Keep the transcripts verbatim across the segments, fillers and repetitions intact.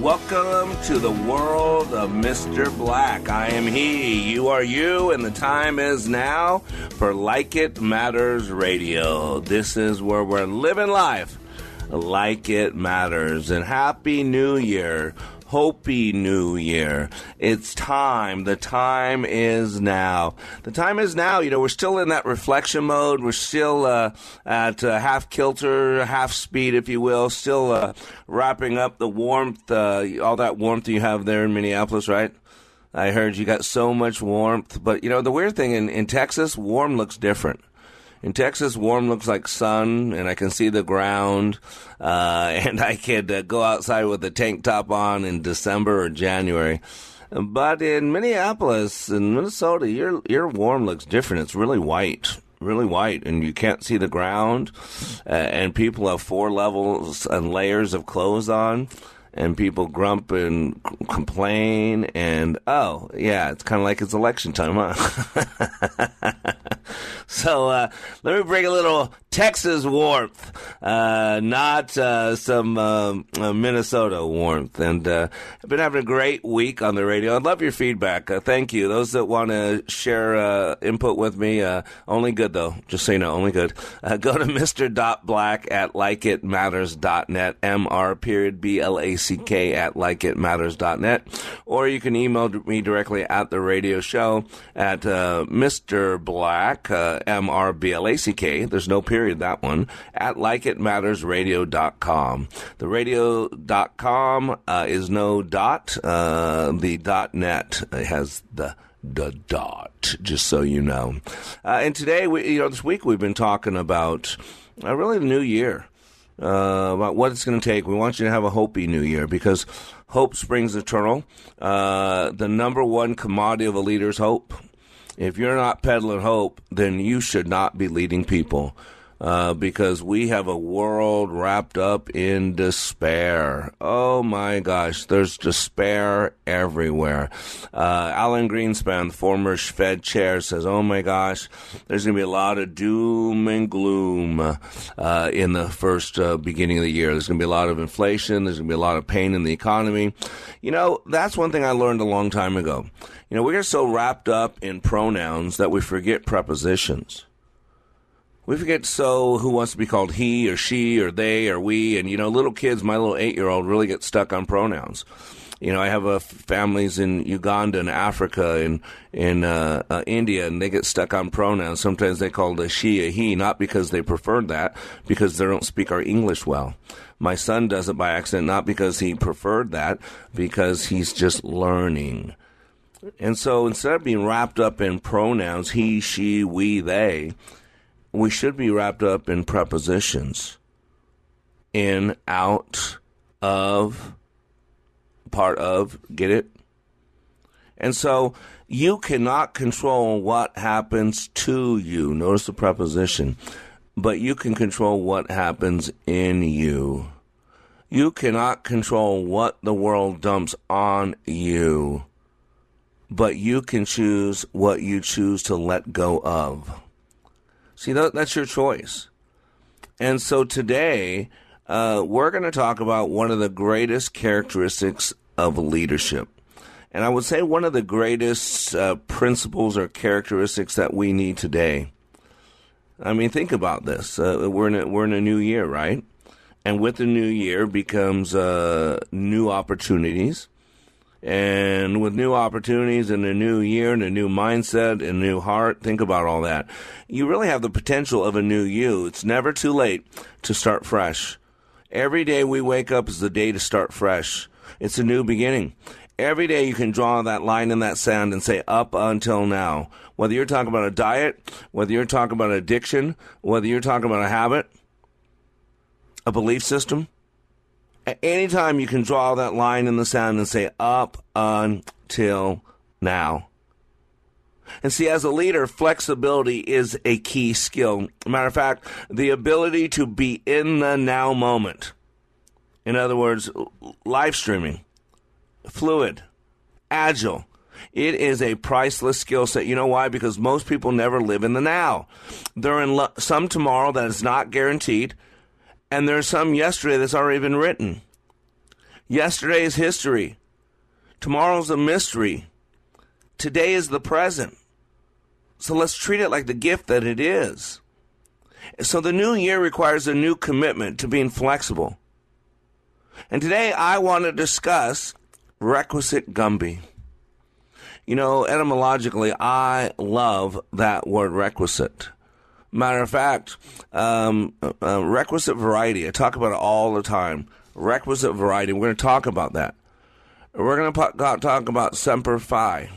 Welcome to the world of Mister Black. I am he, you are you, and the time is now for Like It Matters Radio. This is where we're living life like it matters. And Happy New Year. Hopi New Year. It's time. The time is now. The time is now. You know, we're still in that reflection mode. We're still uh, at uh, half kilter, half speed, if you will. Still uh, wrapping up the warmth, uh, all that warmth you have there in Minneapolis, right? I heard you got so much warmth. But, you know, the weird thing, in, in Texas, warm looks different. In Texas, warm looks like sun, and I can see the ground, uh, and I could uh, go outside with a tank top on in December or January. But in Minneapolis and Minnesota, your your warm looks different. It's really white, really white, and you can't see the ground, uh, and people have four levels and layers of clothes on. And people grump and c- complain, and, oh, yeah, it's kind of like it's election time, huh? so uh, let me bring a little Texas warmth, uh, not uh, some uh, Minnesota warmth. And uh, I've been having a great week on the radio. I'd love your feedback. Uh, thank you. Those that want to share uh, input with me, uh, only good, though. Just so you know, only good. Uh, go to Mister Black at Like It Matters dot net, M-R period B L A C. C K at Like It Matters dot net, or you can email me directly at the radio show at uh, Mister Black, uh, M R B L A C K, there's no period that one, at Like It Matters Radio dot com. The radio dot com uh, is no dot, uh, the dot net has the the dot, just so you know. Uh, and today, we, you know, this week we've been talking about uh, really the new year. Uh, about what it's going to take. We want you to have a Hopi New Year because hope springs eternal. Uh, the number one commodity of a leader is hope. If you're not peddling hope, then you should not be leading people uh, because we have a world wrapped up in despair. Oh, my gosh. There's despair everywhere. Uh, Alan Greenspan, the former Fed chair, says, oh, my gosh, there's going to be a lot of doom and gloom uh, in the first uh, beginning of the year. There's going to be a lot of inflation. There's going to be a lot of pain in the economy. You know, that's one thing I learned a long time ago. You know, we're so wrapped up in pronouns that we forget prepositions. We forget so who wants to be called he or she or they or we. And, you know, little kids, my little eight-year-old really gets stuck on pronouns. You know, I have uh, families in Uganda and Africa and in uh, uh, India, and they get stuck on pronouns. Sometimes they call a she a he, not because they preferred that, because they don't speak our English well. My son does it by accident, not because he preferred that, because he's just learning. And so instead of being wrapped up in pronouns, he, she, we, they, we should be wrapped up in prepositions. In, out, of, part of, get it? And so you cannot control what happens to you. Notice the preposition. But you can control what happens in you. You cannot control what the world dumps on you. But you can choose what you choose to let go of. See, that, that's your choice. And so today, uh, we're going to talk about one of the greatest characteristics of leadership. And I would say one of the greatest uh, principles or characteristics that we need today. I mean, think about this. Uh, we're in a, we're in a new year, right? And with the new year becomes uh, new opportunities. And with new opportunities and a new year and a new mindset and a new heart, think about all that. You really have the potential of a new you. It's never too late to start fresh. Every day we wake up is the day to start fresh. It's a new beginning. Every day you can draw that line in that sand and say, up until now. Whether you're talking about a diet, whether you're talking about addiction, whether you're talking about a habit, a belief system, at any time you can draw that line in the sand and say, up until now. And see, as a leader, flexibility is a key skill. Matter of fact, the ability to be in the now moment. In other words, live streaming, fluid, agile. It is a priceless skill set. You know why? Because most people never live in the now. They're in lo- some tomorrow that is not guaranteed, and there's some yesterday that's already been written. Yesterday is history. Tomorrow's a mystery. Today is the present. So let's treat it like the gift that it is. So the new year requires a new commitment to being flexible. And today I want to discuss requisite Gumby. You know, etymologically, I love that word requisite. Matter of fact, um, uh, requisite variety. I talk about it all the time. Requisite variety. We're going to talk about that. We're going to po- talk about Semper Fi.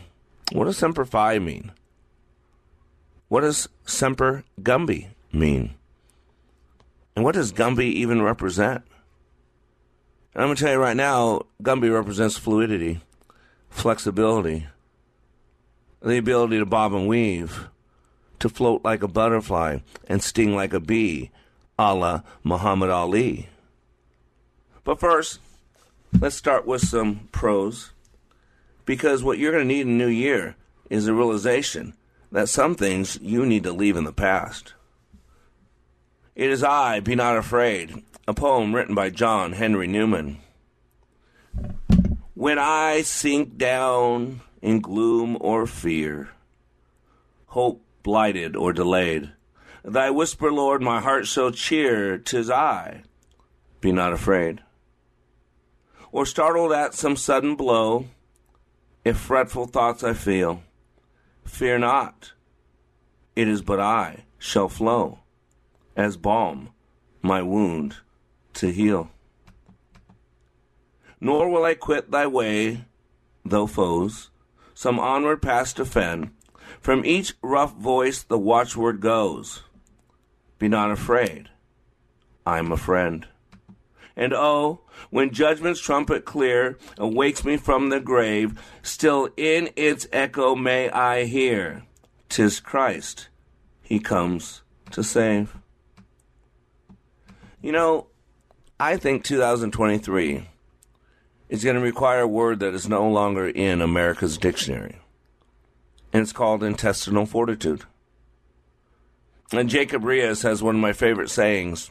What does Semper Fi mean? What does Semper Gumby mean? And what does Gumby even represent? And I'm going to tell you right now, Gumby represents fluidity, flexibility, the ability to bob and weave, to float like a butterfly and sting like a bee, a la Muhammad Ali. But first, let's start with some pros. Because what you're going to need in the new year is a realization that some things you need to leave in the past. It is I, Be Not Afraid, a poem written by John Henry Newman. When I sink down in gloom or fear, hope blighted or delayed, thy whisper, Lord, my heart shall cheer, 'tis I, be not afraid. Or startled at some sudden blow, if fretful thoughts I feel, fear not, it is but I shall flow, as balm my wound to heal. Nor will I quit thy way, though foes some onward pass defend, from each rough voice the watchword goes, be not afraid, I'm a friend. And oh, when judgment's trumpet clear awakes me from the grave, still in its echo may I hear, 'tis Christ, he comes to save. You know, I think two thousand twenty-three is going to require a word that is no longer in America's dictionary. And it's called intestinal fortitude. And Jacob Riis has one of my favorite sayings.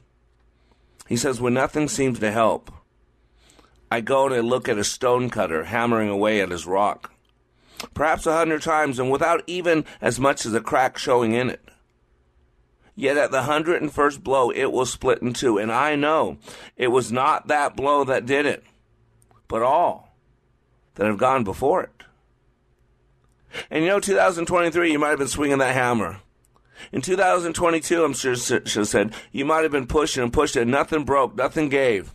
He says, when nothing seems to help, I go and I look at a stonecutter hammering away at his rock, perhaps a hundred times and without even as much as a crack showing in it. Yet at the hundred and first blow, it will split in two. And I know it was not that blow that did it, but all that have gone before it. And you know, two thousand twenty-three, you might have been swinging that hammer. In two thousand twenty-two, I'm sure she said, you might have been pushing and pushing, and nothing broke, nothing gave.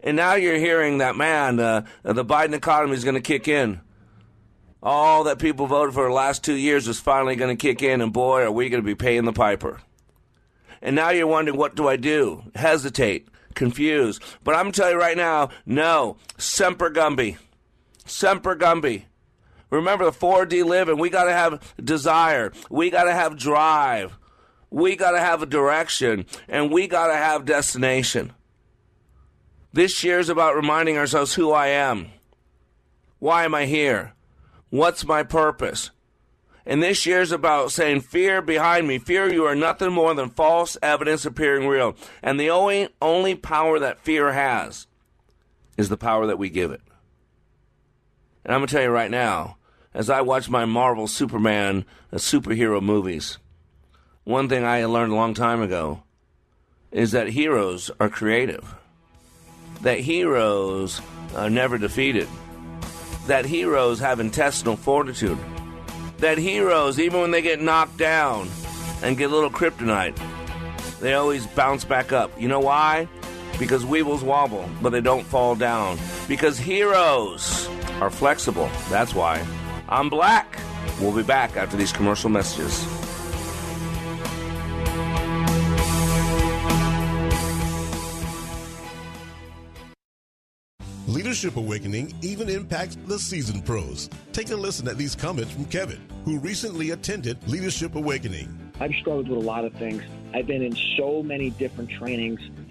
And now you're hearing that, man, uh, the Biden economy is going to kick in. All that people voted for the last two years is finally going to kick in, and boy, are we going to be paying the piper. And now you're wondering, what do I do? Hesitate, confused. But I'm going to tell you right now, no, Semper Gumby, Semper Gumby. Remember the four D living. We got to have desire. We got to have drive. We got to have a direction. And we got to have destination. This year is about reminding ourselves who I am. Why am I here? What's my purpose? And this year is about saying, fear behind me. Fear, you are nothing more than false evidence appearing real. And the only, only power that fear has is the power that we give it. And I'm going to tell you right now, as I watch my Marvel Superman uh, superhero movies, one thing I learned a long time ago is that heroes are creative, that heroes are never defeated, that heroes have intestinal fortitude. That heroes, even when they get knocked down and get a little kryptonite, they always bounce back up. You know why? Because weevils wobble, but they don't fall down. Because heroes are flexible. That's why. I'm Black. We'll be back after these commercial messages. Leadership Awakening even impacts the seasoned pros. Take a listen at these comments from Kevin, who recently attended Leadership Awakening. I've struggled with a lot of things. I've been in so many different trainings,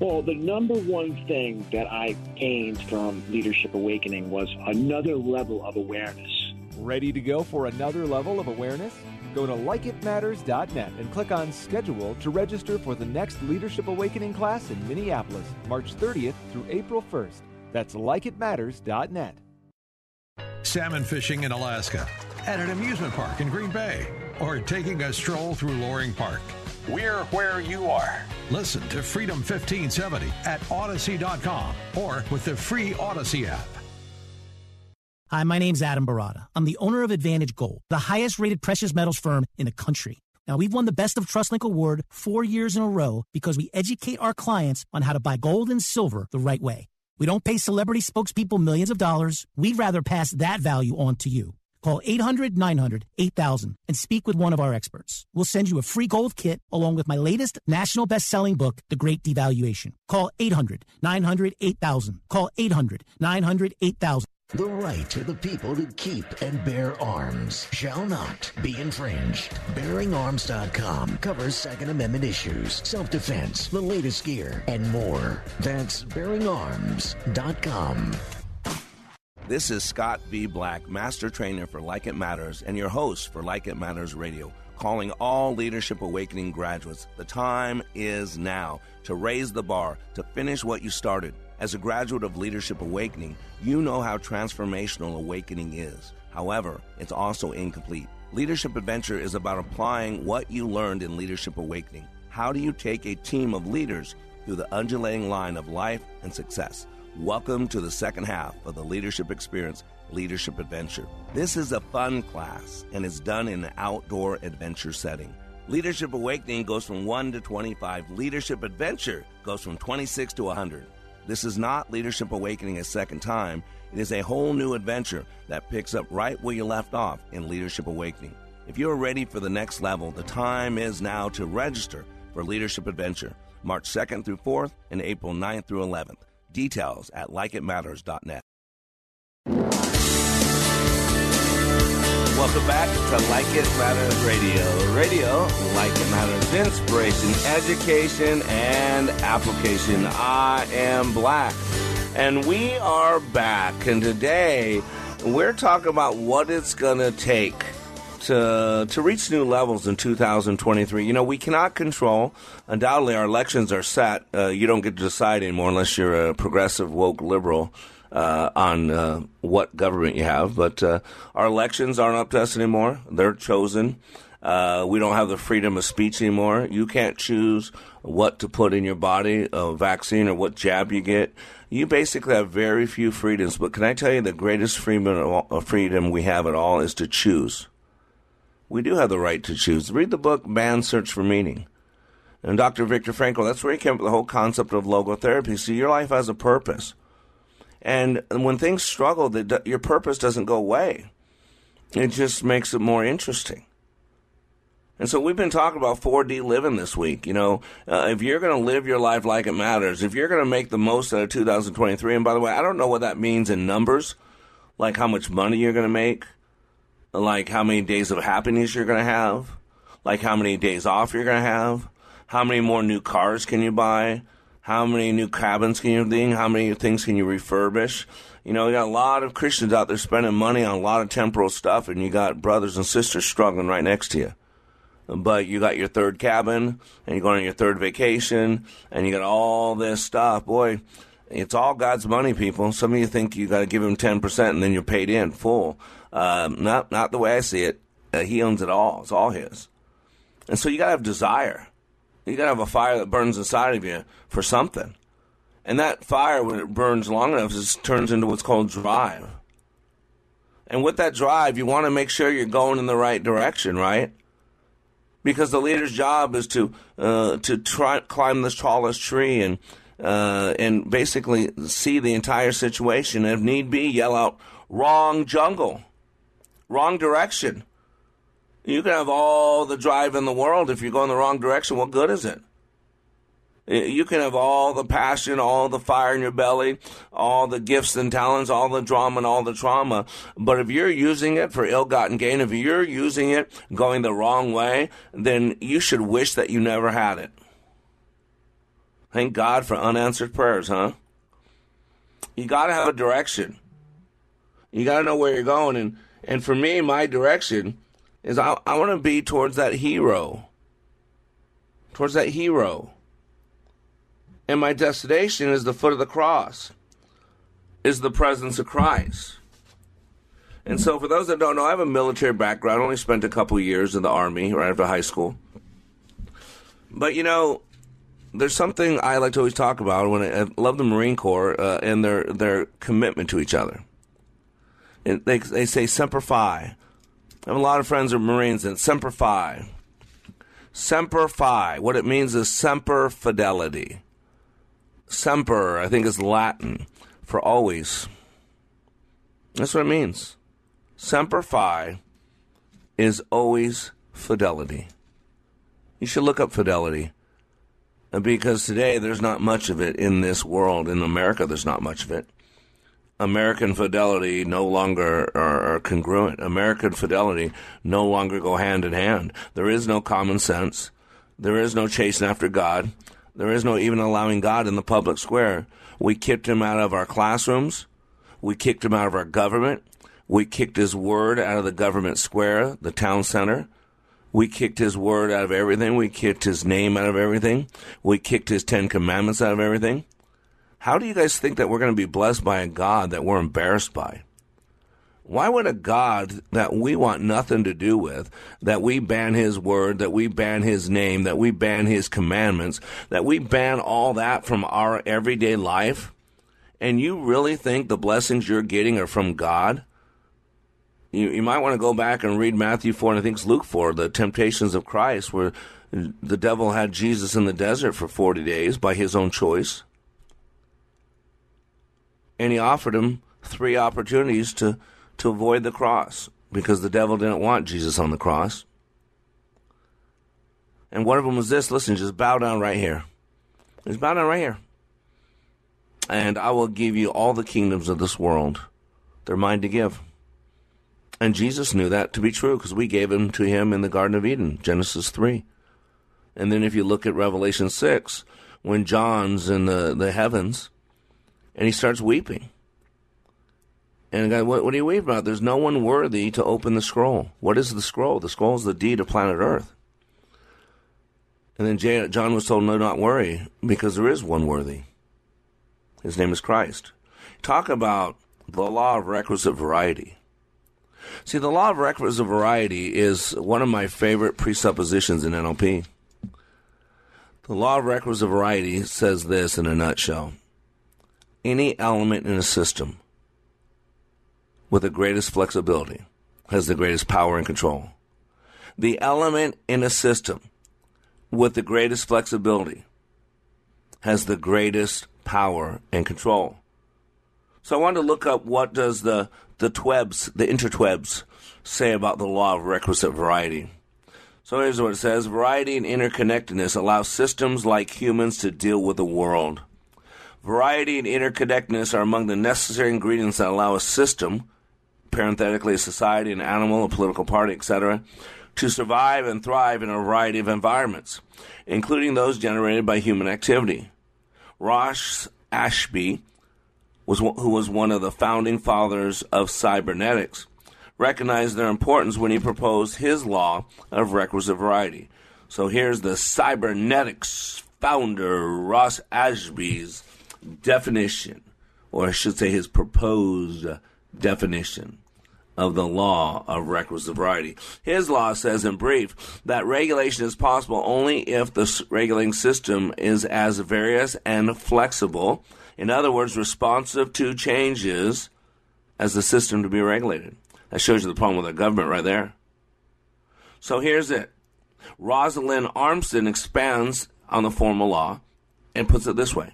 Well, the number one thing that I gained from Leadership Awakening was another level of awareness. Ready to go for another level of awareness? Go to like it matters dot net and click on Schedule to register for the next Leadership Awakening class in Minneapolis, March thirtieth through April first. That's like it matters dot net. Salmon fishing in Alaska, at an amusement park in Green Bay, or taking a stroll through Loring Park. We're where you are. Listen to Freedom fifteen seventy at odyssey dot com or with the free Odyssey app. Hi, my name's Adam Barada. I'm the owner of Advantage Gold, the highest-rated precious metals firm in the country. Now, we've won the Best of TrustLink Award four years in a row because we educate our clients on how to buy gold and silver the right way. We don't pay celebrity spokespeople millions of dollars. We'd rather pass that value on to you. Call eight hundred nine hundred eight thousand and speak with one of our experts. We'll send you a free gold kit along with my latest national best-selling book, The Great Devaluation. Call eight hundred nine hundred eight thousand. Call eight hundred nine hundred eight thousand. The right of the people to keep and bear arms shall not be infringed. bearing arms dot com covers Second Amendment issues, self-defense, the latest gear, and more. That's bearing arms dot com. This is Scott B. Black, Master Trainer for Like It Matters and your host for Like It Matters Radio, calling all Leadership Awakening graduates. The time is now to raise the bar, to finish what you started. As a graduate of Leadership Awakening, you know how transformational awakening is. However, it's also incomplete. Leadership Adventure is about applying what you learned in Leadership Awakening. How do you take a team of leaders through the undulating line of life and success? Welcome to the second half of the Leadership Experience, Leadership Adventure. This is a fun class, and it's done in an outdoor adventure setting. Leadership Awakening goes from one to twenty-five. Leadership Adventure goes from twenty-six to one hundred. This is not Leadership Awakening a second time. It is a whole new adventure that picks up right where you left off in Leadership Awakening. If you're ready for the next level, the time is now to register for Leadership Adventure, March second through fourth and April ninth through eleventh. Details at like it matters dot net. Welcome back to Like It Matters Radio. Radio, Like It Matters, inspiration, education, and application. I am Black, and we are back. And today, we're talking about what it's going to take to to reach new levels in two thousand twenty-three. You know, we cannot control. Undoubtedly, our elections are set. Uh, you don't get to decide anymore unless you're a progressive, woke liberal. Uh, on uh, what government you have, but uh, our elections aren't up to us anymore. They're chosen. Uh, we don't have the freedom of speech anymore. You can't choose what to put in your body, a vaccine or what jab you get. You basically have very few freedoms, but can I tell you the greatest freedom of all, of freedom we have at all is to choose. We do have the right to choose. Read the book, Man's Search for Meaning. And Doctor Viktor Frankl, that's where he came up with the whole concept of logotherapy. See, your life has a purpose. And when things struggle, your purpose doesn't go away. It just makes it more interesting. And so we've been talking about four D living this week. You know, uh, if you're going to live your life like it matters, if you're going to make the most out of two thousand twenty-three, and by the way, I don't know what that means in numbers, like how much money you're going to make, like how many days of happiness you're going to have, like how many days off you're going to have, how many more new cars can you buy, How many new cabins can you think? How many things can you refurbish? You know, you got a lot of Christians out there spending money on a lot of temporal stuff, and you got brothers and sisters struggling right next to you. But you got your third cabin, and you're going on your third vacation, and you got all this stuff. Boy, it's all God's money, people. Some of you think you got to give him ten percent, and then you're paid in full. Uh, not not the way I see it. Uh, he owns it all. It's all his. And so you got to have desire. You got to have a fire that burns inside of you for something. And that fire, when it burns long enough, just turns into what's called drive. And with that drive, you want to make sure you're going in the right direction, right? Because the leader's job is to uh, to try, climb the tallest tree and uh, and basically see the entire situation. And if need be, yell out, wrong jungle, wrong direction. You can have all the drive in the world. If you're going the wrong direction, what good is it? You can have all the passion, all the fire in your belly, all the gifts and talents, all the drama and all the trauma. But if you're using it for ill-gotten gain, if you're using it going the wrong way, then you should wish that you never had it. Thank God for unanswered prayers, huh? You got to have a direction. You got to know where you're going. And, and for me, my direction is I, I want to be towards that hero. Towards that hero. And my destination is the foot of the cross, is the presence of Christ. And so for those that don't know, I have a military background. I only spent a couple years in the Army right after high school. But, you know, there's something I like to always talk about when I, I love the Marine Corps uh, and their their commitment to each other. And they, they say Semper Fi. I have a lot of friends who are Marines, and Semper Fi. Semper Fi. What it means is Semper Fidelity. Semper, I think, is Latin for always. That's what it means. Semper Fi is always fidelity. You should look up fidelity, because today there's not much of it in this world. In America, there's not much of it. American fidelity no longer are congruent. American fidelity no longer go hand in hand. There is no common sense. There is no chasing after God. There is no even allowing God in the public square. We kicked him out of our classrooms. We kicked him out of our government. We kicked his word out of the government square, the town center. We kicked his word out of everything. We kicked his name out of everything. We kicked his Ten Commandments out of everything. How do you guys think that we're going to be blessed by a God that we're embarrassed by? Why would a God that we want nothing to do with, that we ban his word, that we ban his name, that we ban his commandments, that we ban all that from our everyday life, and you really think the blessings you're getting are from God? You, you might want to go back and read Matthew four, and I think it's Luke four, the temptations of Christ, where the devil had Jesus in the desert for forty days by his own choice. And he offered him three opportunities to to avoid the cross, because the devil didn't want Jesus on the cross. And one of them was this. Listen, just bow down right here. Just bow down right here. And I will give you all the kingdoms of this world. They're mine to give. And Jesus knew that to be true, because we gave them to him in the Garden of Eden, Genesis three. And then if you look at Revelation six, when John's in the, the heavens, and he starts weeping. And God, what, what do you weep about? There's no one worthy to open the scroll. What is the scroll? The scroll is the deed of planet Earth. And then J- John was told, no, not worry, because there is one worthy. His name is Christ. Talk about the law of requisite variety. See, the law of requisite variety is one of my favorite presuppositions in N L P. The law of requisite variety says this in a nutshell. Any element in a system with the greatest flexibility has the greatest power and control. The element in a system with the greatest flexibility has the greatest power and control. So I wanted to look up, what does the, the twebs, the intertwebs, say about the law of requisite variety. So here's what it says. Variety and interconnectedness allow systems like humans to deal with the world. Variety and interconnectedness are among the necessary ingredients that allow a system, parenthetically a society, an animal, a political party, et cetera, to survive and thrive in a variety of environments, including those generated by human activity. Ross Ashby, was, who was one of the founding fathers of cybernetics, recognized their importance when he proposed his law of requisite variety. So here's the cybernetics founder, Ross Ashby's definition, or I should say his proposed definition of the law of requisite variety. His law says, in brief, that regulation is possible only if the regulating system is as various and flexible, in other words, responsive to changes, as the system to be regulated. That shows you the problem with our government right there. So here's it. Rosalind Armson expands on the formal law and puts it this way.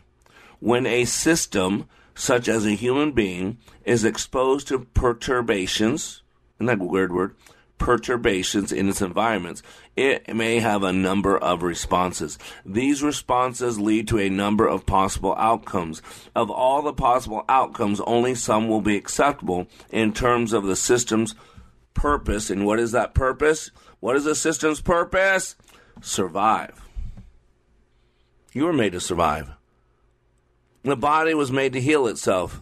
When a system, such as a human being, is exposed to perturbations, isn't that a weird word, perturbations in its environments, it may have a number of responses. These responses lead to a number of possible outcomes. Of all the possible outcomes, only some will be acceptable in terms of the system's purpose. And what is that purpose? What is the system's purpose? Survive. You were made to survive. The body was made to heal itself.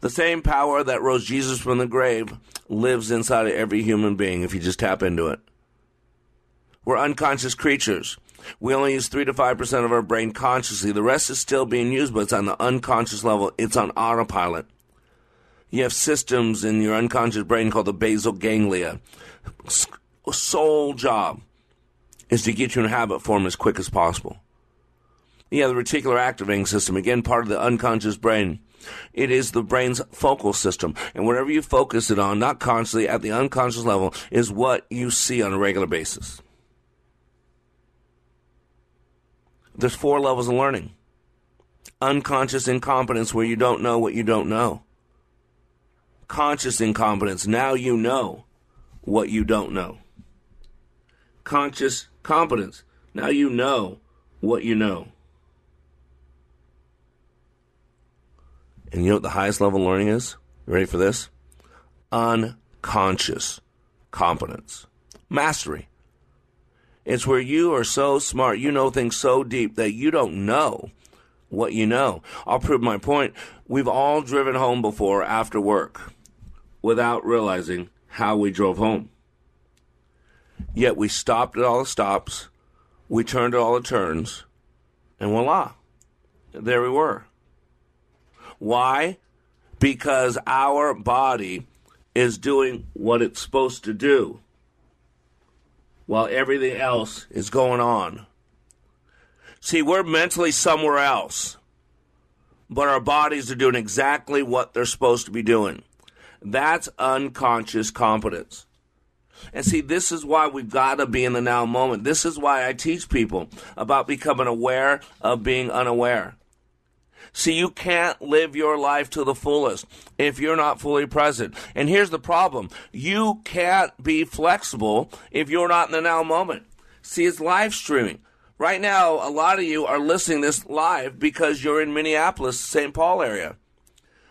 The same power that rose Jesus from the grave lives inside of every human being if you just tap into it. We're unconscious creatures. We only use three to five percent of our brain consciously. The rest is still being used, but it's on the unconscious level. It's on autopilot. You have systems in your unconscious brain called the basal ganglia. Sole job is to get you in habit form as quick as possible. Yeah, the reticular activating system, again, part of the unconscious brain. It is the brain's focal system. And whatever you focus it on, not consciously, at the unconscious level, is what you see on a regular basis. There's four levels of learning. Unconscious incompetence, where you don't know what you don't know. Conscious incompetence, now you know what you don't know. Conscious competence, now you know what you know. And you know what the highest level of learning is? You ready for this? Unconscious competence. Mastery. It's where you are so smart, you know things so deep that you don't know what you know. I'll prove my point. We've all driven home before after work without realizing how we drove home. Yet we stopped at all the stops, we turned at all the turns, and voila, there we were. Why? Because our body is doing what it's supposed to do while everything else is going on. See, we're mentally somewhere else, but our bodies are doing exactly what they're supposed to be doing. That's unconscious competence. And see, this is why we've got to be in the now moment. This is why I teach people about becoming aware of being unaware. See, you can't live your life to the fullest if you're not fully present. And here's the problem. You can't be flexible if you're not in the now moment. See, it's live streaming. Right now, a lot of you are listening this live because you're in Minneapolis, Saint Paul area.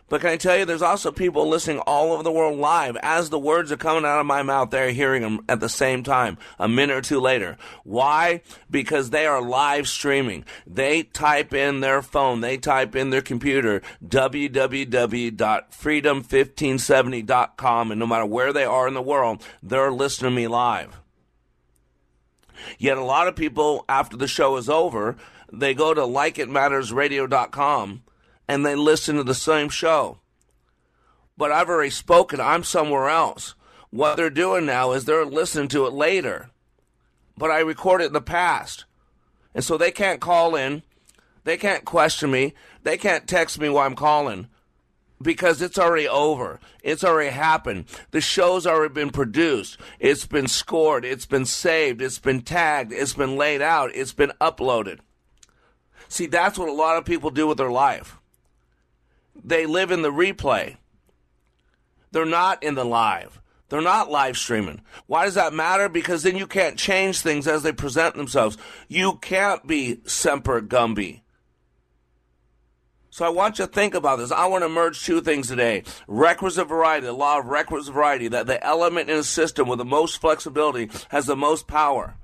But can I tell you, there's also people listening all over the world live. As the words are coming out of my mouth, they're hearing them at the same time, a minute or two later. Why? Because they are live streaming. They type in their phone, they type in their computer, w w w dot freedom fifteen seventy dot com, and no matter where they are in the world, they're listening to me live. Yet a lot of people, after the show is over, they go to like it matters radio dot com, and they listen to the same show. But I've already spoken. I'm somewhere else. What they're doing now is they're listening to it later. But I recorded in the past. And so they can't call in. They can't question me. They can't text me while I'm calling. Because it's already over. It's already happened. The show's already been produced. It's been scored. It's been saved. It's been tagged. It's been laid out. It's been uploaded. See, that's what a lot of people do with their life. They live in the replay. They're not in the live. They're not live streaming. Why does that matter? Because then you can't change things as they present themselves. You can't be Semper Gumby. So I want you to think about this. I want to merge two things today. Requisite variety, the law of requisite variety, that the element in a system with the most flexibility has the most power.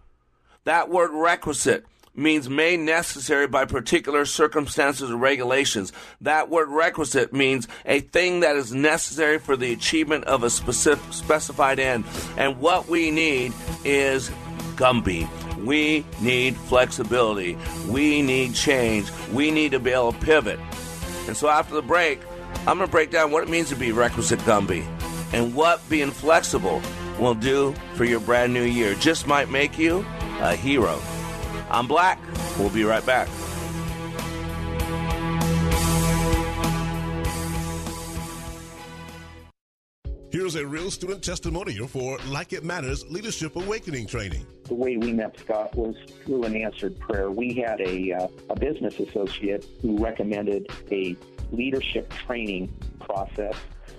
That word requisite means made necessary by particular circumstances or regulations. That word requisite means a thing that is necessary for the achievement of a specific specified end. And what we need is Gumby. We need flexibility. We need change. We need to be able to pivot. And so after the break, I'm going to break down what it means to be requisite Gumby and what being flexible will do for your brand new year. Just might make you a hero. I'm Black. We'll be right back. Here's a real student testimonial for Like It Matters Leadership Awakening training. The way we met Scott was through an answered prayer. We had a, uh, a business associate who recommended a leadership training process.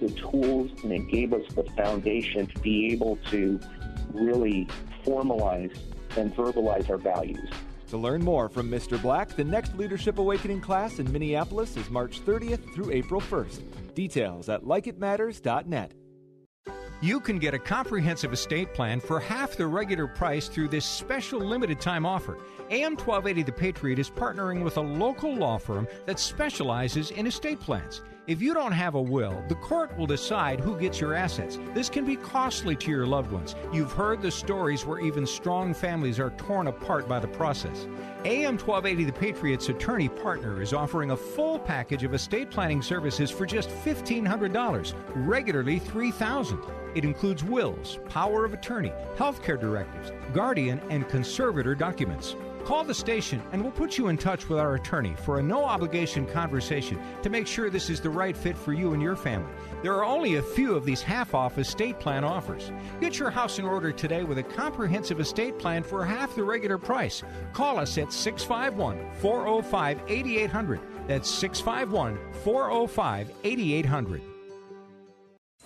the tools, and it gave us the foundation to be able to really formalize and verbalize our values. To learn more from Mister Black, the next Leadership Awakening class in Minneapolis is March thirtieth through April first. Details at like it matters dot net. You can get a comprehensive estate plan for half the regular price through this special limited time offer. A M twelve eighty The Patriot is partnering with a local law firm that specializes in estate plans. If you don't have a will, the court will decide who gets your assets. This can be costly to your loved ones. You've heard the stories where even strong families are torn apart by the process. A M twelve eighty The Patriot's attorney partner is offering a full package of estate planning services for just fifteen hundred dollars, regularly three thousand dollars. It includes wills, power of attorney, healthcare directives, guardian, and conservator documents. Call the station and we'll put you in touch with our attorney for a no-obligation conversation to make sure this is the right fit for you and your family. There are only a few of these half-off estate plan offers. Get your house in order today with a comprehensive estate plan for half the regular price. Call us at six five one, four oh five, eight eight hundred. That's six five one, four oh five, eight eight hundred.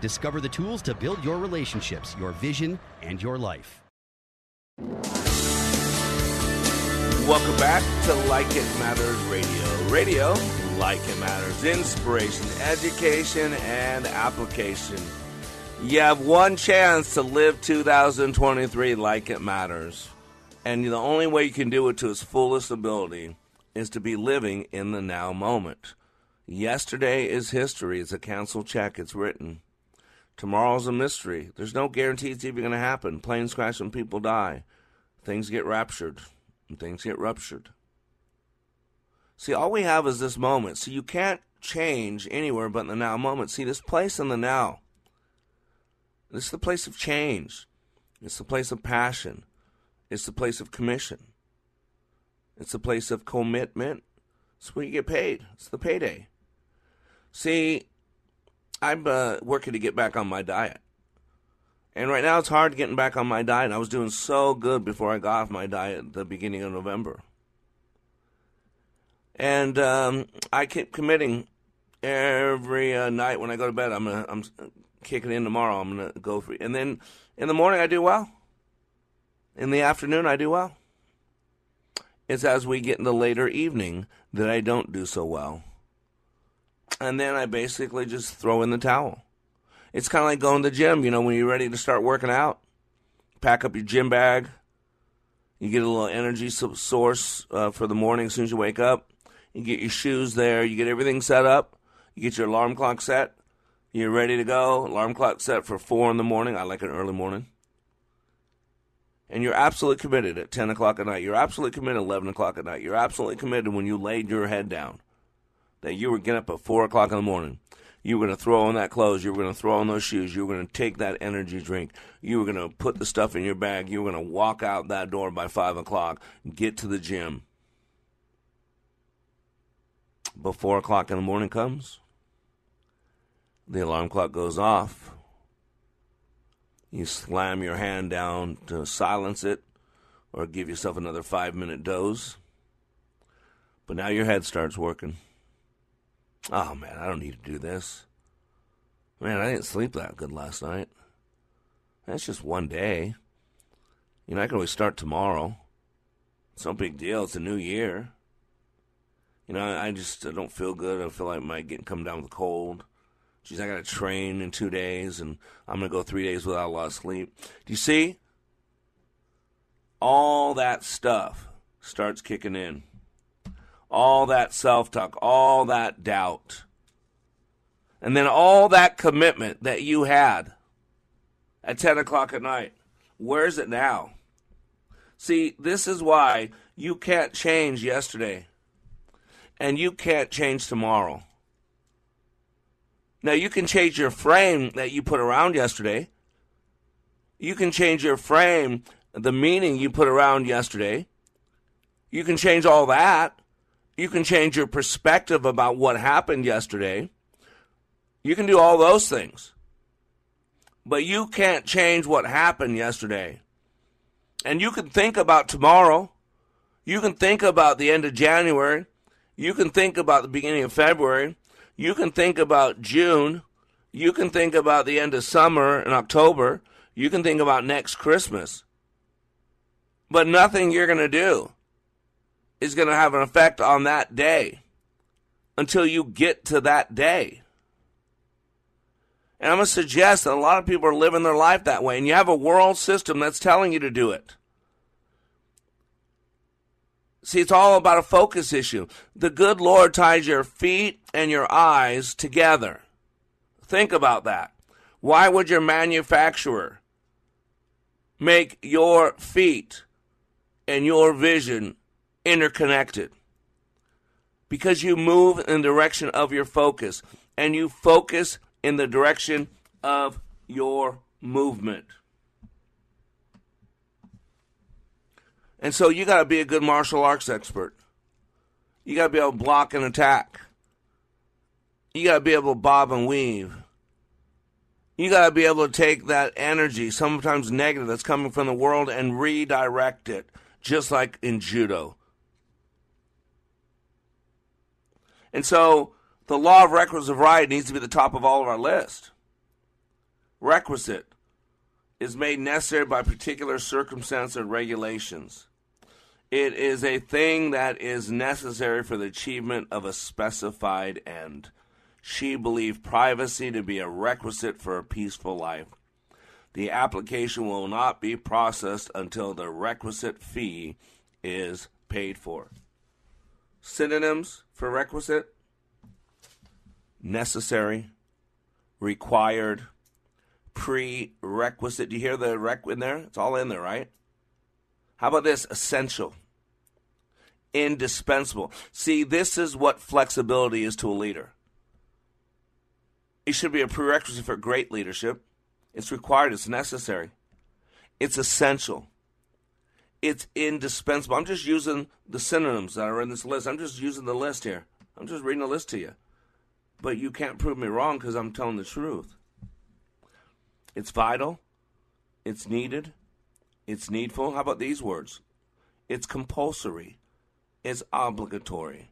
Discover the tools to build your relationships, your vision, and your life. Welcome back to Like It Matters Radio. Radio, like it matters. Inspiration, education, and application. You have one chance to live two thousand twenty-three like it matters. And the only way you can do it to its fullest ability is to be living in the now moment. Yesterday is history. It's a cancel check. It's written. Tomorrow's a mystery. There's no guarantee it's even going to happen. Planes crash and people die. Things get raptured and things get ruptured. See, all we have is this moment. See, you can't change anywhere but in the now moment. See, this place in the now, this is the place of change. It's the place of passion. It's the place of commission. It's the place of commitment. It's where you get paid. It's the payday. See, I'm uh, working to get back on my diet. And right now it's hard getting back on my diet. I was doing so good before I got off my diet at the beginning of November. And um, I keep committing every uh, night when I go to bed. I'm gonna, I'm kicking in tomorrow. I'm going to go for it. And then in the morning I do well. In the afternoon I do well. It's as we get in the later evening that I don't do so well. and then I basically just throw in the towel. It's kind of like going to the gym, you know, when you're ready to start working out. Pack up your gym bag. You get a little energy source uh, for the morning as soon as you wake up. You get your shoes there. You get everything set up. You get your alarm clock set. You're ready to go. Alarm clock set for four in the morning. I like an early morning. And you're absolutely committed at ten o'clock at night. You're absolutely committed at eleven o'clock at night. You're absolutely committed when you laid your head down that you were getting up at four o'clock in the morning. You were going to throw on that clothes. You were going to throw on those shoes. You were going to take that energy drink. You were going to put the stuff in your bag. You were going to walk out that door by five o'clock, get to the gym. But four o'clock in the morning comes. The alarm clock goes off. You slam your hand down to silence it or give yourself another five-minute doze. But now your head starts working. Oh, man, I don't need to do this. Man, I didn't sleep that good last night. That's just one day. You know, I can always start tomorrow. It's no big deal. It's a new year. You know, I just I don't feel good. I feel like I might get come down with a cold. Geez, I got to train in two days, and I'm going to go three days without a lot of sleep. Do you see? All that stuff starts kicking in. All that self-talk, all that doubt. And then all that commitment that you had at ten o'clock at night, where's it now? See, this is why you can't change yesterday. And you can't change tomorrow. Now, you can change your frame that you put around yesterday. You can change your frame, the meaning you put around yesterday. You can change all that. You can change your perspective about what happened yesterday. You can do all those things. But you can't change what happened yesterday. And you can think about tomorrow. You can think about the end of January. You can think about the beginning of February. You can think about June. You can think about the end of summer in October. You can think about next Christmas. But nothing you're going to do is going to have an effect on that day until you get to that day. And I'm going to suggest that a lot of people are living their life that way, and you have a world system that's telling you to do it. See, it's all about a focus issue. The good Lord ties your feet and your eyes together. Think about that. Why would your manufacturer make your feet and your vision interconnected? Because you move in the direction of your focus, and you focus in the direction of your movement. And so you got to be a good martial arts expert. You got to be able to block and attack. You got to be able to bob and weave. You got to be able to take that energy, sometimes negative, that's coming from the world and redirect it, just like in judo. And so the law of requisite variety needs to be the top of all of our list. Requisite is made necessary by particular circumstances or regulations. It is a thing that is necessary for the achievement of a specified end. She believed privacy to be a requisite for a peaceful life. The application will not be processed until the requisite fee is paid for. Synonyms for requisite: necessary, required, prerequisite. Do you hear the rec in there? It's all in there, right? How about this? Essential. Indispensable. See, this is what flexibility is to a leader. It should be a prerequisite for great leadership. It's required. It's necessary. It's essential. It's indispensable. I'm just using the synonyms that are in this list. I'm just using the list here. I'm just reading the list to you. But you can't prove me wrong because I'm telling the truth. It's vital, it's needed, it's needful. How about these words? It's compulsory, it's obligatory,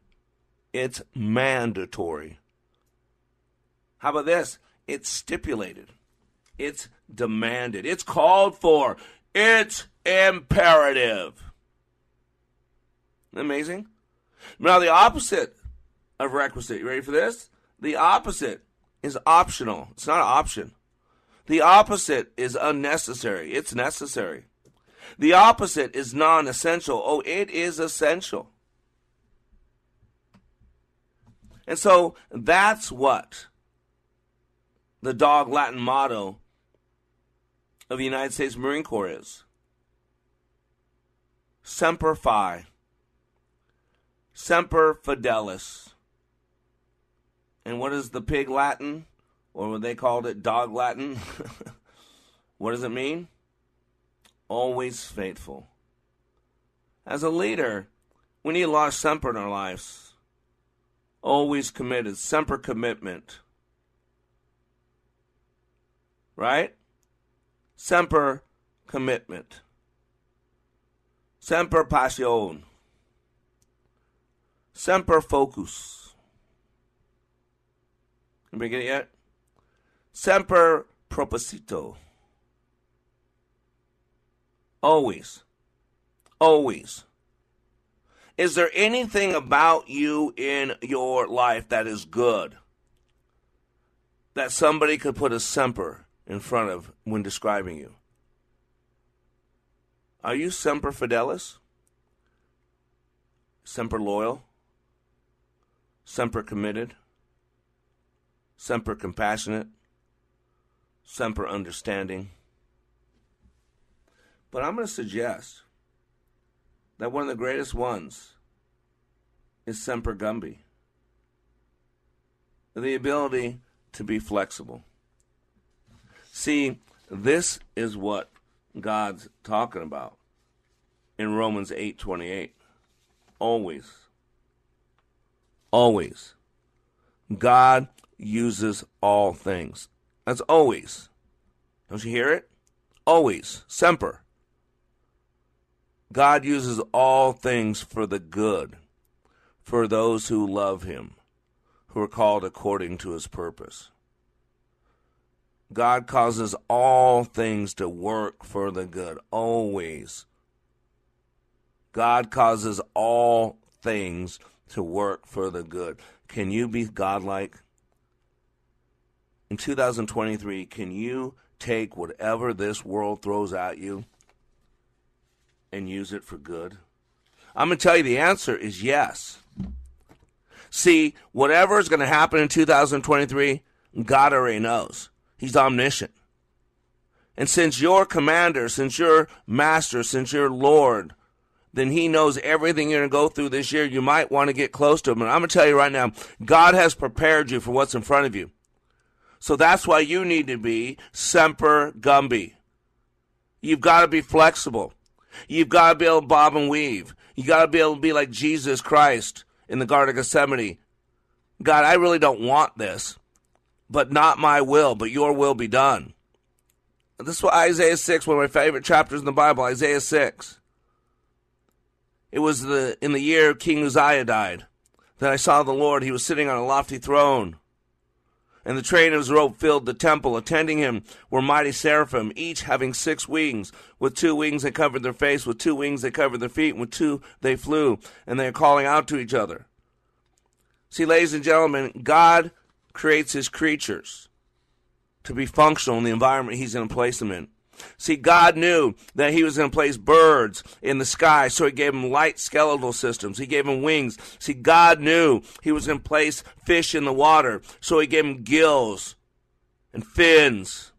it's mandatory. How about this? It's stipulated, it's demanded, it's called for, it's imperative. Isn't that amazing? Now the opposite of requisite, you ready for this? The opposite is optional. It's not an option. The opposite is unnecessary. It's necessary. The opposite is non-essential. Oh, it is essential. And so that's what the dog Latin motto of the United States Marine Corps is. Semper Fi. Semper Fidelis. And what is the pig Latin? Or what they called it, dog Latin? What does it mean? Always faithful. As a leader, we need a lot of semper in our lives. Always committed. Semper commitment. Right? Semper commitment. Semper passion. Semper focus. Anybody get it yet? Semper proposito. Always. Always. Is there anything about you in your life that is good that somebody could put a semper in front of when describing you? Are you semper fidelis? Semper loyal? Semper committed? Semper compassionate? Semper understanding? But I'm going to suggest that one of the greatest ones is Semper Gumby. The ability to be flexible. See, this is what God's talking about in Romans eight twenty-eight. Always. Always. God uses all things. That's always. Don't you hear it? Always. Semper. God uses all things for the good, for those who love him, who are called according to his purpose. God causes all things to work for the good, always. God causes all things to work for the good. Can you be godlike? In two thousand twenty-three, can you take whatever this world throws at you and use it for good? I'm going to tell you the answer is yes. See, whatever is going to happen in two thousand twenty-three, God already knows. He's omniscient. And since you're commander, since you're master, since you're Lord, then he knows everything you're going to go through this year. You might want to get close to him. And I'm going to tell you right now, God has prepared you for what's in front of you. So that's why you need to be Semper Gumby. You've got to be flexible. You've got to be able to bob and weave. You got to be able to be like Jesus Christ in the Garden of Gethsemane. God, I really don't want this, but not my will, but your will be done. This is what Isaiah six, one of my favorite chapters in the Bible, Isaiah six. It was the in the year King Uzziah died that I saw the Lord. He was sitting on a lofty throne, and the train of his robe filled the temple. Attending him were mighty seraphim, each having six wings. With two wings they covered their face, with two wings they covered their feet, and with two they flew, and they are calling out to each other. See, ladies and gentlemen, God creates his creatures to be functional in the environment he's going to place them in. See, God knew that he was going to place birds in the sky, so he gave them light skeletal systems. He gave them wings. See, God knew he was going to place fish in the water, so he gave them gills and fins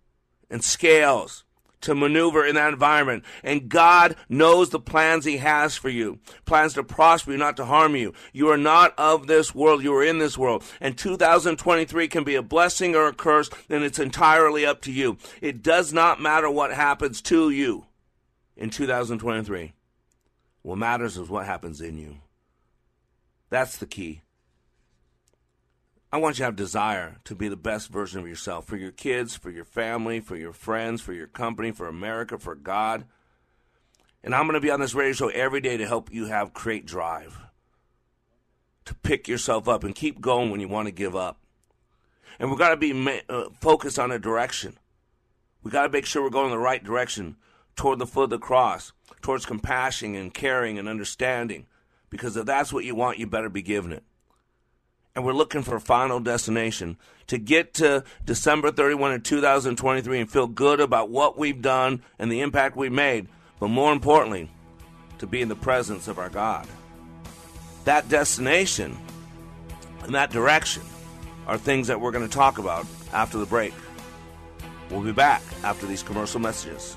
and scales to maneuver in that environment. And God knows the plans he has for you. Plans to prosper you, not to harm you. You are not of this world. You are in this world. And two thousand twenty-three can be a blessing or a curse, and it's entirely up to you. It does not matter what happens to you in two thousand twenty-three. What matters is what happens in you. That's the key. I want you to have desire to be the best version of yourself for your kids, for your family, for your friends, for your company, for America, for God. And I'm going to be on this radio show every day to help you have create drive, to pick yourself up and keep going when you want to give up. And we've got to be ma- uh, focused on a direction. We've got to make sure we're going in the right direction, toward the foot of the cross, towards compassion and caring and understanding. Because if that's what you want, you better be giving it. and we're looking for final destination to get to December thirty-first of two thousand twenty-three and feel good about what we've done and the impact we've made, but more importantly, to be in the presence of our God. That destination and that direction are things that we're going to talk about after the break. We'll be back after these commercial messages.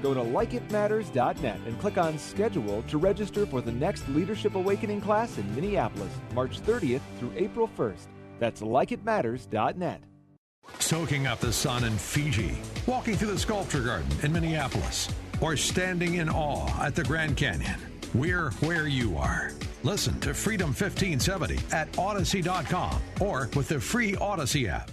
Go to like it matters dot net and click on Schedule to register for the next Leadership Awakening class in Minneapolis, March thirtieth through April first. That's like it matters dot net. Soaking up the sun in Fiji, walking through the sculpture garden in Minneapolis, or standing in awe at the Grand Canyon. We're where you are. Listen to Freedom fifteen seventy at odyssey dot com or with the free Odyssey app.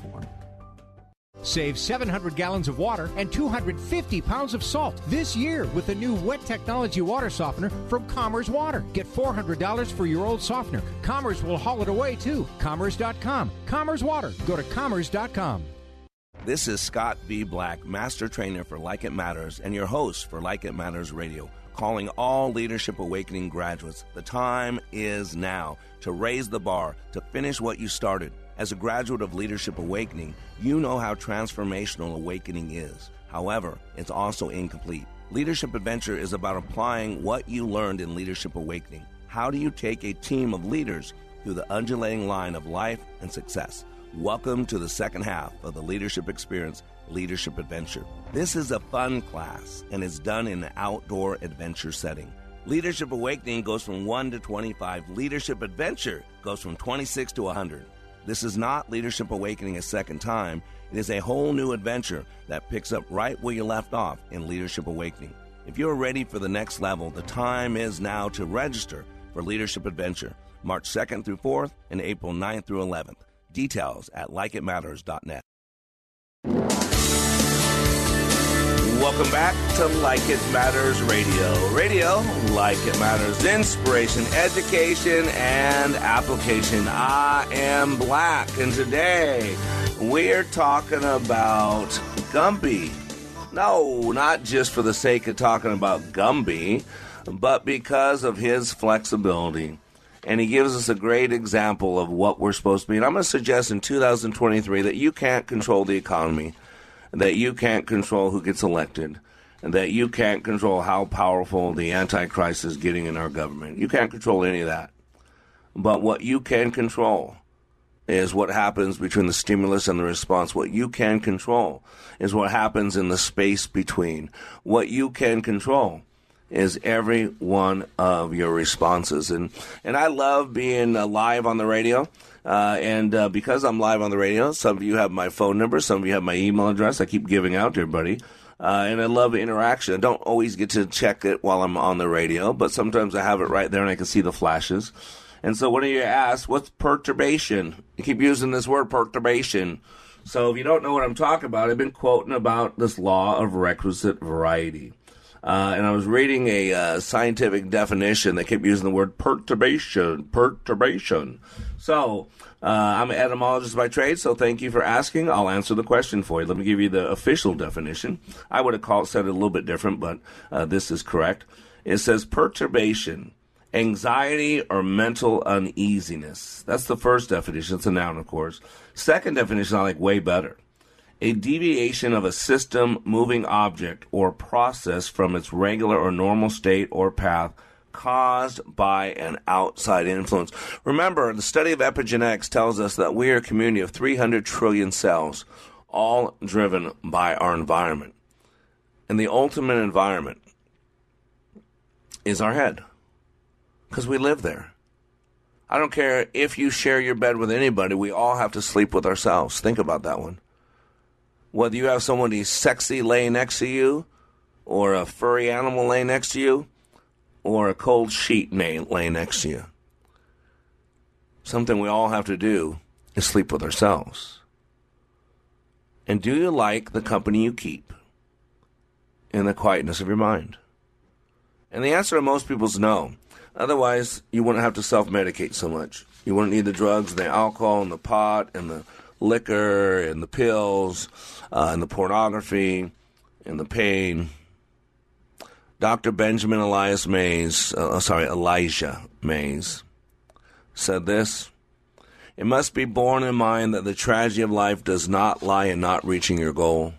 Save seven hundred gallons of water and two hundred fifty pounds of salt this year with the new Wet Technology Water Softener from Commerce Water. Get four hundred dollars for your old softener. Commerce will haul it away, too. Commerce dot com. Commerce Water. Go to commerce dot com. This is Scott B. Black, Master Trainer for Like It Matters and your host for Like It Matters Radio, calling all Leadership Awakening graduates. The time is now to raise the bar, to finish what you started. As a graduate of Leadership Awakening, you know how transformational awakening is. However, it's also incomplete. Leadership Adventure is about applying what you learned in Leadership Awakening. How do you take a team of leaders through the undulating line of life and success? Welcome to the second half of the Leadership Experience, Leadership Adventure. This is a fun class and is done in an outdoor adventure setting. Leadership Awakening goes from one to twenty-five. Leadership Adventure goes from twenty-six to one hundred. This is not Leadership Awakening a second time. It is a whole new adventure that picks up right where you left off in Leadership Awakening. If you're ready for the next level, the time is now to register for Leadership Adventure, March second through fourth and April ninth through eleventh. Details at like it matters dot net. Welcome back to Like It Matters Radio. Radio, Like It Matters, inspiration, education, and application. I am Black, and today we're talking about Gumby. No, not just for the sake of talking about Gumby, but because of his flexibility. And he gives us a great example of what we're supposed to be. And I'm going to suggest in two thousand twenty-three that you can't control the economy, that you can't control who gets elected, and that you can't control how powerful the Antichrist is getting in our government. You can't control any of that. But what you can control is what happens between the stimulus and the response. What you can control is what happens in the space between. What you can control is every one of your responses. And and I love being uh, live on the radio. Uh, and uh, because I'm live on the radio, some of you have my phone number, some of you have my email address. I keep giving out to everybody. Uh, and I love interaction. I don't always get to check it while I'm on the radio, but sometimes I have it right there and I can see the flashes. And so when you ask, what's perturbation? I keep using this word, perturbation. So if you don't know what I'm talking about, I've been quoting about this law of requisite variety. Uh, and I was reading a uh, scientific definition. They kept using the word perturbation, perturbation. So uh, I'm an etymologist by trade, so thank you for asking. I'll answer the question for you. Let me give you the official definition. I would have called, said it a little bit different, but uh, this is correct. It says perturbation, anxiety or mental uneasiness. That's the first definition. It's a noun, of course. Second definition I like way better. A deviation of a system, moving object, or process from its regular or normal state or path caused by an outside influence. Remember, the study of epigenetics tells us that we are a community of three hundred trillion cells, all driven by our environment. And the ultimate environment is our head, because we live there. I don't care if you share your bed with anybody, we all have to sleep with ourselves. Think about that one. Whether you have somebody sexy laying next to you, or a furry animal laying next to you, or a cold sheet laying next to you. Something we all have to do is sleep with ourselves. And do you like the company you keep in the quietness of your mind? And the answer to most people is no. Otherwise, you wouldn't have to self-medicate so much. You wouldn't need the drugs and the alcohol and the pot and the liquor and the pills uh, and the pornography and the pain. Doctor Benjamin Elias Mays, uh, sorry, Elijah Mays, said this: "It must be borne in mind that the tragedy of life does not lie in not reaching your goal.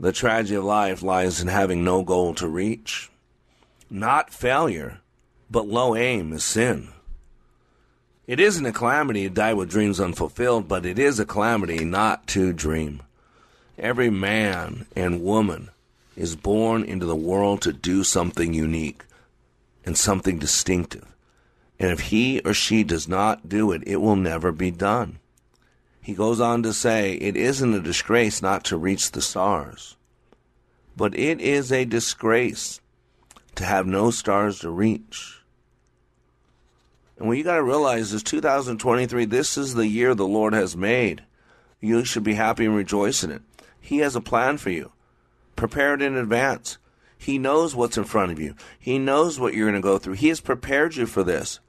The tragedy of life lies in having no goal to reach. Not failure, but low aim is sin. It isn't a calamity to die with dreams unfulfilled, but it is a calamity not to dream. Every man and woman is born into the world to do something unique and something distinctive. And if he or she does not do it, it will never be done." He goes on to say, "It isn't a disgrace not to reach the stars, but it is a disgrace to have no stars to reach." And what you got to realize is two thousand twenty-three, this is the year the Lord has made. You should be happy and rejoice in it. He has a plan for you. Prepare it in advance. He knows what's in front of you. He knows what you're going to go through. He has prepared you for this.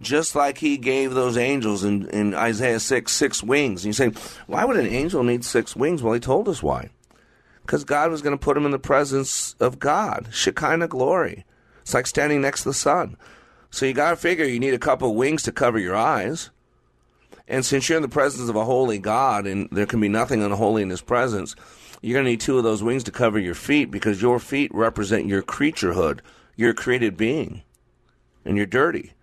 Just like he gave those angels in, in Isaiah six, six wings. And you say, why would an angel need six wings? Well, he told us why. Because God was going to put him in the presence of God. Shekinah glory. It's like standing next to the sun. So you got to figure you need a couple of wings to cover your eyes. And since you're in the presence of a holy God, and there can be nothing unholy in his presence, you're going to need two of those wings to cover your feet, because your feet represent your creaturehood, your created being. And you're dirty.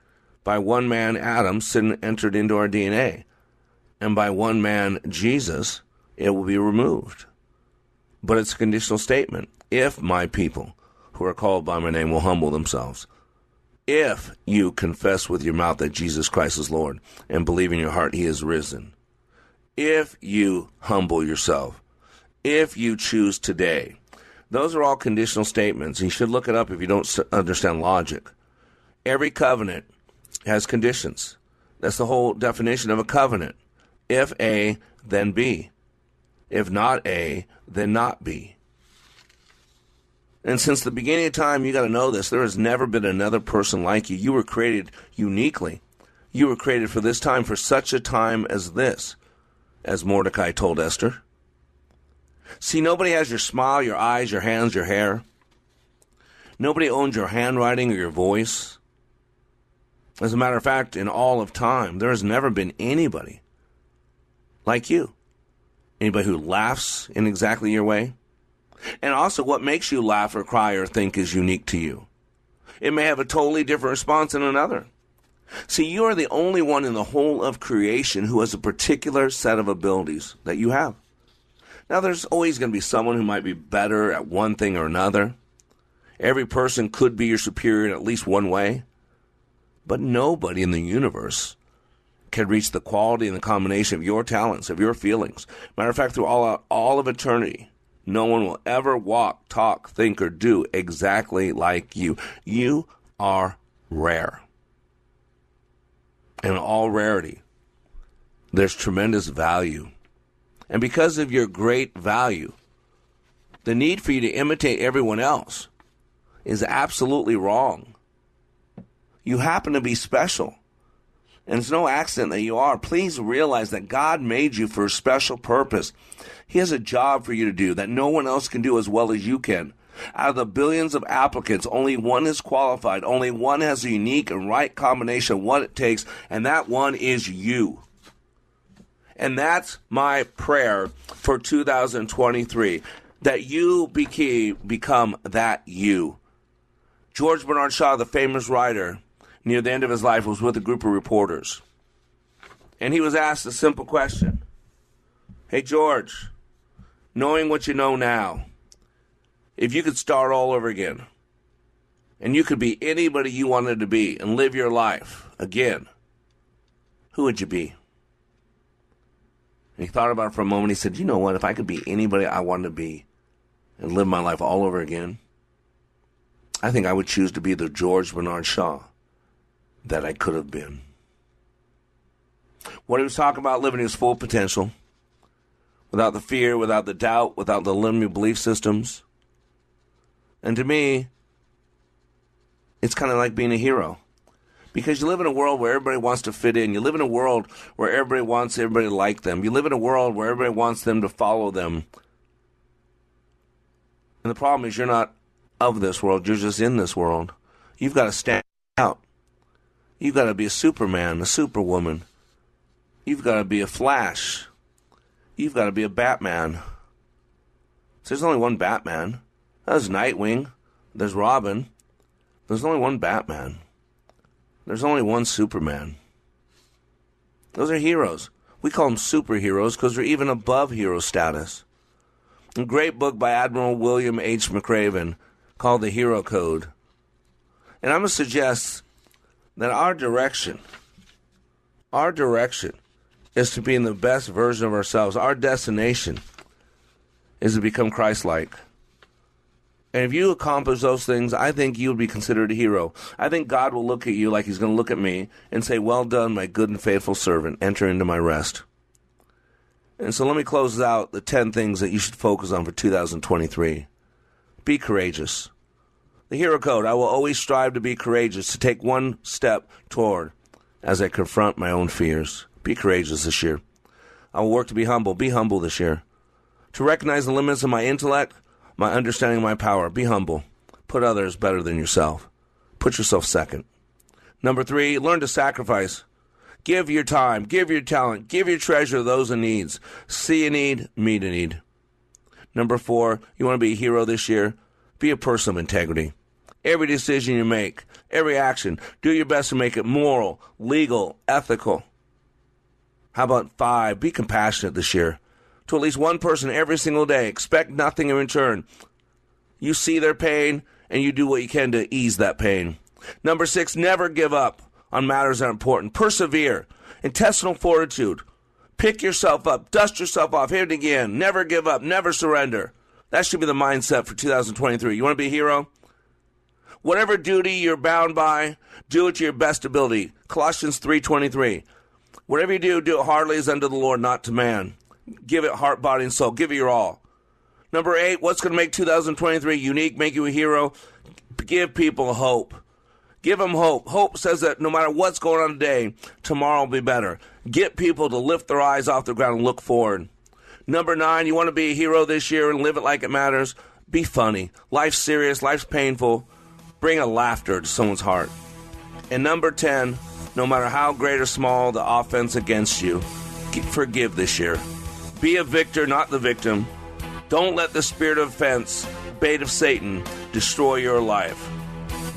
By one man, Adam, sin entered into our D N A. And by one man, Jesus, it will be removed. But it's a conditional statement. If my people, who are called by my name, will humble themselves. If you confess with your mouth that Jesus Christ is Lord and believe in your heart he is risen. If you humble yourself. If you choose today. Those are all conditional statements. You should look it up if you don't understand logic. Every covenant has conditions. That's the whole definition of a covenant. If A, then B. If not A, then not B. And since the beginning of time, you got to know this. There has never been another person like you. You were created uniquely. You were created for this time, for such a time as this, as Mordecai told Esther. See, nobody has your smile, your eyes, your hands, your hair. Nobody owns your handwriting or your voice. As a matter of fact, in all of time, there has never been anybody like you. Anybody who laughs in exactly your way. And also, what makes you laugh or cry or think is unique to you. It may have a totally different response than another. See, you are the only one in the whole of creation who has a particular set of abilities that you have. Now, there's always going to be someone who might be better at one thing or another. Every person could be your superior in at least one way. But nobody in the universe can reach the quality and the combination of your talents, of your feelings. Matter of fact, through all, all of eternity, no one will ever walk, talk, think, or do exactly like you. You are rare. And in all rarity, there's tremendous value. And because of your great value, The need for you to imitate everyone else is absolutely wrong. You happen to be special. And it's no accident that you are. Please realize that God made you for a special purpose. He has a job for you to do that no one else can do as well as you can. Out of the billions of applicants, only one is qualified. Only one has a unique and right combination of what it takes, and that one is you. And that's my prayer for two thousand twenty-three, that you become that you. George Bernard Shaw, the famous writer, near the end of his life was with a group of reporters. And he was asked a simple question. Hey, George, knowing what you know now, if you could start all over again, and you could be anybody you wanted to be and live your life again, who would you be? And he thought about it for a moment. He said, you know what? If I could be anybody I wanted to be and live my life all over again, I think I would choose to be the George Bernard Shaw that I could have been. What he was talking about, living his full potential, without the fear, without the doubt, without the limiting belief systems. And to me, it's kind of like being a hero. Because you live in a world where everybody wants to fit in. You live in a world where everybody wants everybody to like them. You live in a world where everybody wants them to follow them. And the problem is you're not of this world. You're just in this world. You've got to stand out. You've got to be a Superman, a Superwoman. You've got to be a Flash. You've got to be a Batman. So there's only one Batman. There's Nightwing. There's Robin. There's only one Batman. There's only one Superman. Those are heroes. We call them superheroes because they're even above hero status. A great book by Admiral William H. McCraven called The Hero Code. And I'm going to suggest that our direction, our direction is to be in the best version of ourselves. Our destination is to become Christ-like. And if you accomplish those things, I think you would be considered a hero. I think God will look at you like he's going to look at me and say, well done, my good and faithful servant. Enter into my rest. And so let me close out the ten things that you should focus on for two thousand twenty-three. Be courageous. The Hero Code, I will always strive to be courageous, to take one step toward as I confront my own fears. Be courageous this year. I will work to be humble. Be humble this year. To recognize the limits of my intellect, my understanding, my power. Be humble. Put others better than yourself. Put yourself second. Number three, learn to sacrifice. Give your time. Give your talent. Give your treasure to those in need. See a need. Meet a need. Number four, you want to be a hero this year? Be a person of integrity. Every decision you make, every action, do your best to make it moral, legal, ethical. How about five, be compassionate this year. To at least one person every single day. Expect nothing in return. You see their pain, and you do what you can to ease that pain. Number six, never give up on matters that are important. Persevere. Intestinal fortitude. Pick yourself up. Dust yourself off. Hit it again. Never give up. Never surrender. That should be the mindset for two thousand twenty-three. You want to be a hero? Whatever duty you're bound by, do it to your best ability. Colossians three twenty-three. Whatever you do, do it heartily as unto the Lord, not to man. Give it heart, body, and soul. Give it your all. Number eight, what's going to make two thousand twenty-three unique, make you a hero? Give people hope. Give them hope. Hope says that no matter what's going on today, tomorrow will be better. Get people to lift their eyes off the ground and look forward. Number nine, you want to be a hero this year and live it like it matters? Be funny. Life's serious. Life's painful. Bring a laughter to someone's heart. And number ten, no matter how great or small the offense against you, forgive this year. Be a victor, not the victim. Don't let the spirit of offense, bait of Satan, destroy your life.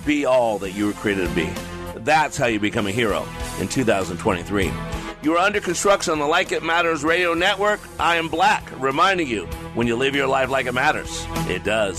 Be all that you were created to be. That's how you become a hero in two thousand twenty-three. You are under construction on the Like It Matters Radio Network. I am Black, reminding you, when you live your life like it matters, it does.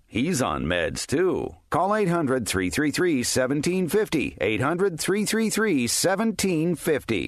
He's on meds, too. Call eight hundred, three three three, one seven five zero, eight hundred, three three three, one seven five zero.